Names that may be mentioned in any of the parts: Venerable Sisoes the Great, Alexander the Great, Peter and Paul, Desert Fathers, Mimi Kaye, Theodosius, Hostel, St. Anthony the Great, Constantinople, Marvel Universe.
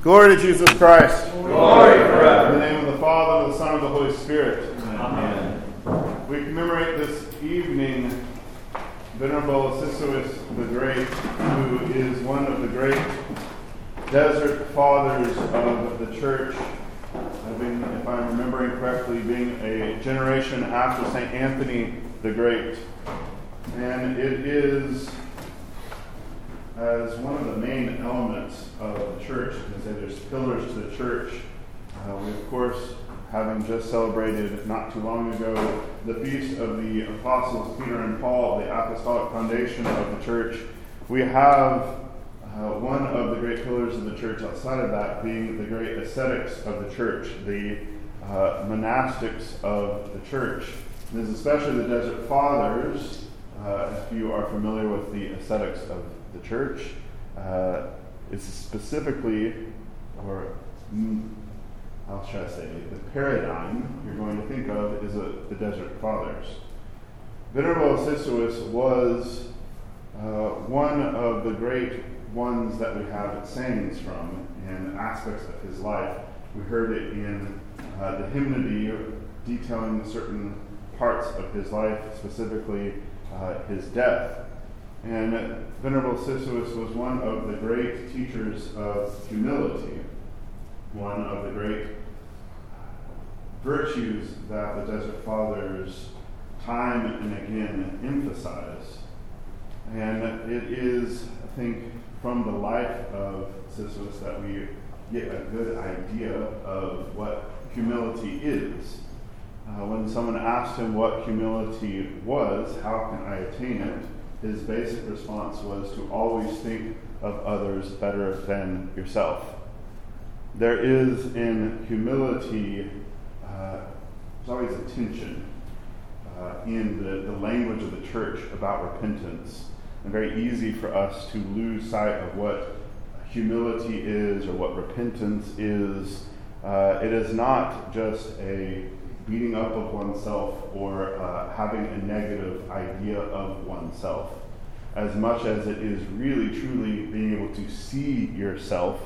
Glory to Jesus Christ. Glory forever. In the name of the Father, and of the Son, and of the Holy Spirit. Amen. Amen. We commemorate this evening Venerable Sisoes the Great, who is one of the great Desert Fathers of the Church, having, if I'm remembering correctly, being a generation after St. Anthony the Great. And it is, as one of the main elements of the church, you can say there's pillars to the church. We, of course, having just celebrated not too long ago the feast of the apostles Peter and Paul, the apostolic foundation of the church, we have one of the great pillars of the church outside of that being the great ascetics of the church, the monastics of the church. And this is especially the Desert Fathers, if you are familiar with the ascetics of the church. It's specifically, or how should I say, the paradigm you're going to think of is the Desert Fathers. Venerable Sisoes was one of the great ones that we have sayings from in aspects of his life. We heard it in the hymnody detailing certain parts of his life, specifically his death. And Venerable Sisoes was one of the great teachers of humility, one of the great virtues that the Desert Fathers time and again emphasize. And it is, I think, from the life of Sisoes that we get a good idea of what humility is. When someone asked him what humility was, how can I attain it, his basic response was to always think of others better than yourself. There is in humility, there's always a tension in the language of the church about repentance. And very easy for us to lose sight of what humility is or what repentance is. It is not just a beating up of oneself or having a negative idea of oneself, as much as it is really truly being able to see yourself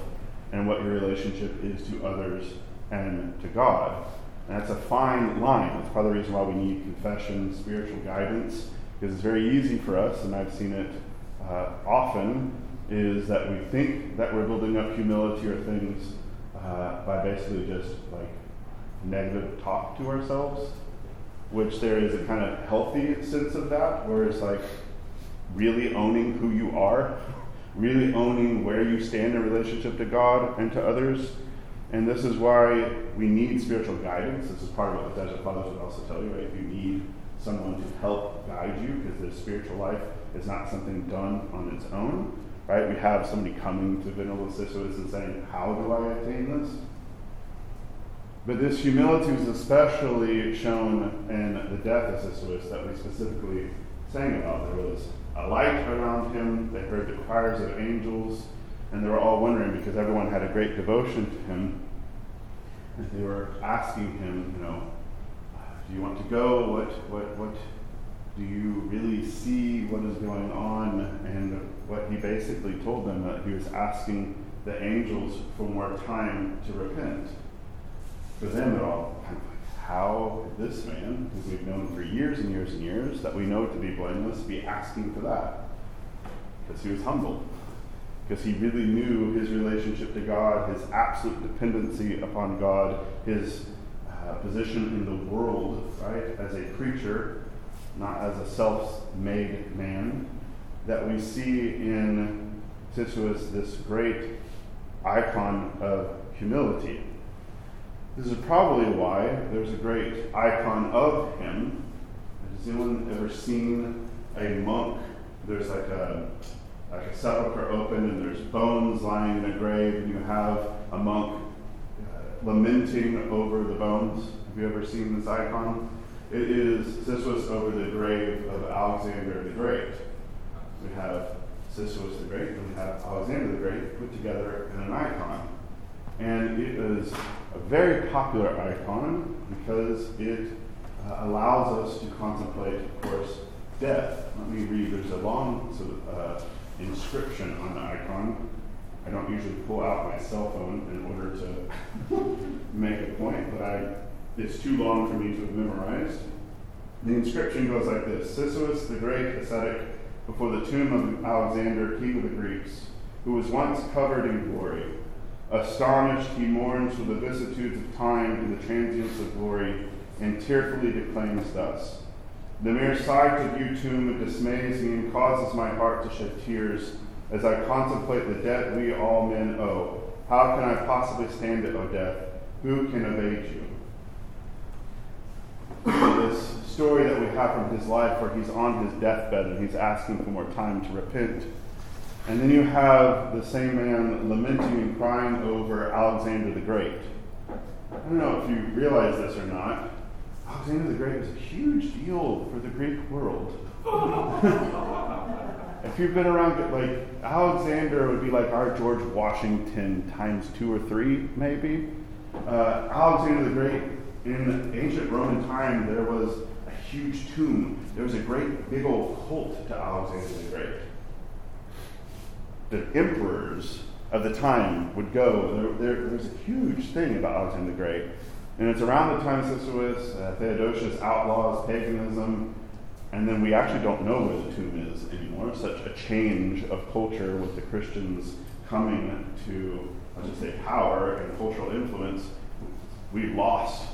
and what your relationship is to others and to God. And that's a fine line. That's part of the reason why we need confession, spiritual guidance, because it's very easy for us, and I've seen it often, is that we think that we're building up humility or things by basically just like negative talk to ourselves, which there is a kind of healthy sense of that, where it's like really owning who you are, really owning where you stand in relationship to God and to others. And this is why we need spiritual guidance. This is part of what the Desert Fathers would also tell you, right? You need someone to help guide you, because the spiritual life is not something done on its own, right? We have somebody coming to Venerable Sisoes and saying, how do I attain this? But this humility was especially shown in the death of Sisoes that we specifically sang about. There was a light around him, they heard the choirs of angels, and they were all wondering because everyone had a great devotion to him. And they were asking him, you know, do you want to go? What do you really see? What is going on? And what he basically told them that he was asking the angels for more time to repent. For them at all, how did this man, who we've known for years and years and years, that we know to be blameless, be asking for that? Because he was humble. Because he really knew his relationship to God, his absolute dependency upon God, his position in the world, right, as a creature, not as a self-made man, that we see in Sisoes this great icon of humility. This is probably why there's a great icon of him. Has anyone ever seen a monk? There's like a sepulcher open and there's bones lying in a grave, and you have a monk lamenting over the bones. Have you ever seen this icon? It is Sisoes over the grave of Alexander the Great. We have Sisoes the Great and we have Alexander the Great put together in an icon. And it is a very popular icon because it allows us to contemplate, of course, death. Let me read. There's a long inscription on the icon. I don't usually pull out my cell phone in order to make a point, but it's too long for me to have memorized. The inscription goes like this: Sisoes the Great, ascetic, before the tomb of Alexander, king of the Greeks, who was once covered in glory. Astonished, he mourns for the vicissitudes of time and the transience of glory, and tearfully declaims thus: The mere sight of you, tomb, dismays me and causes my heart to shed tears as I contemplate the debt we all men owe. How can I possibly stand it, O death? Who can evade you? This story that we have from his life, where he's on his deathbed and he's asking for more time to repent. And then you have the same man lamenting and crying over Alexander the Great. I don't know if you realize this or not. Alexander the Great was a huge deal for the Greek world. If you've been around, like, Alexander would be like our George Washington times 2 or 3, maybe. Alexander the Great, in ancient Roman time, there was a huge tomb. There was a great big old cult to Alexander the Great. The emperors of the time would go. There's a huge thing about Alexander the Great. And it's around the time Sisoes, Theodosius outlaws paganism, and then we actually don't know where the tomb is anymore. Such a change of culture with the Christians coming to, I'll just say, power and cultural influence. We lost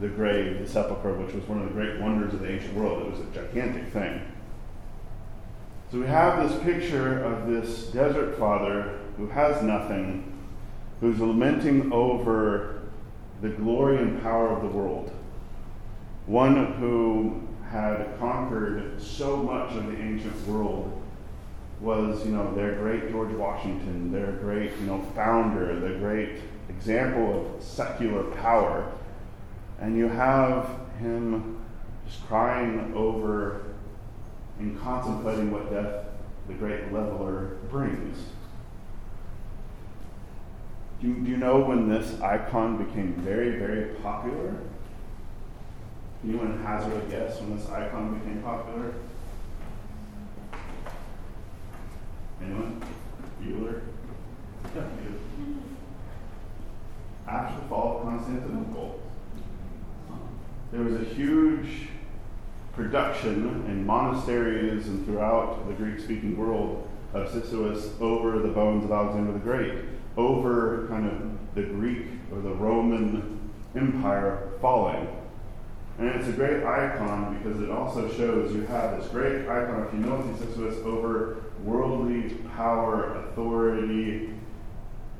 the grave, the sepulchre, which was one of the great wonders of the ancient world. It was a gigantic thing. So we have this picture of this desert father who has nothing, who's lamenting over the glory and power of the world. One who had conquered so much of the ancient world was, their great George Washington, their great, founder, the great example of secular power. And you have him just crying over and contemplating what death, the great leveler, brings. Do you know when this icon became very, very popular? Anyone hazard a guess when this icon became popular? Anyone? Bueller? After the fall of Constantinople, there was a huge production in monasteries and throughout the Greek-speaking world of Sisoes over the bones of Alexander the Great, over kind of the Greek or the Roman Empire falling. And it's a great icon because it also shows you have this great icon of humility, Sisoes, over worldly power, authority.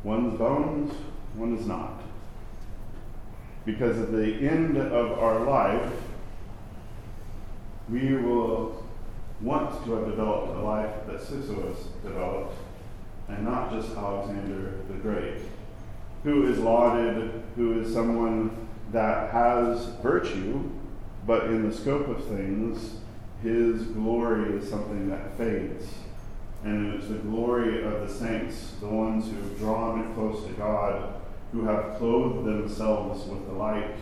One's bones, one is not. Because at the end of our life, we will want to have developed a life that Sisoes developed, and not just Alexander the Great, who is lauded, who is someone that has virtue, but in the scope of things, his glory is something that fades. And it's the glory of the saints, the ones who have drawn it close to God, who have clothed themselves with the light,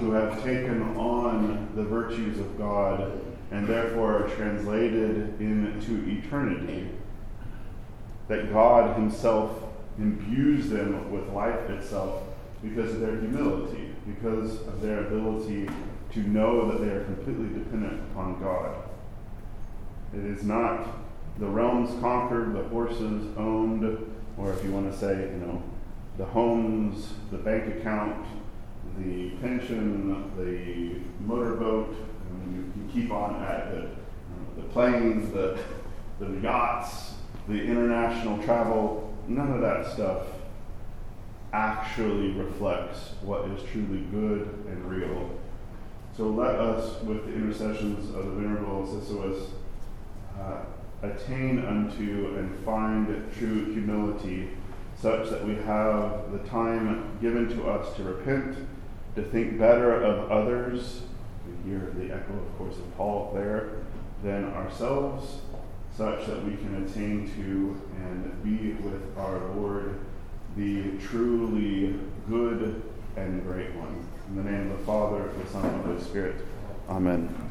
who have taken on the virtues of God, and therefore are translated into eternity, that God himself imbues them with life itself because of their humility, because of their ability to know that they are completely dependent upon God. It is not the realms conquered, the horses owned, or if you want to say, the homes, the bank account, the pension, the motorboat, you keep on at the planes, the yachts, the international travel. None of that stuff actually reflects what is truly good and real. So let us, with the intercessions of the Venerable Sisoes, attain unto and find true humility, such that we have the time given to us to repent, to think better of others, we hear the echo, of course, of Paul there, than ourselves, such that we can attain to and be with our Lord, the truly good and great one. In the name of the Father, the Son, and the Holy Spirit. Amen.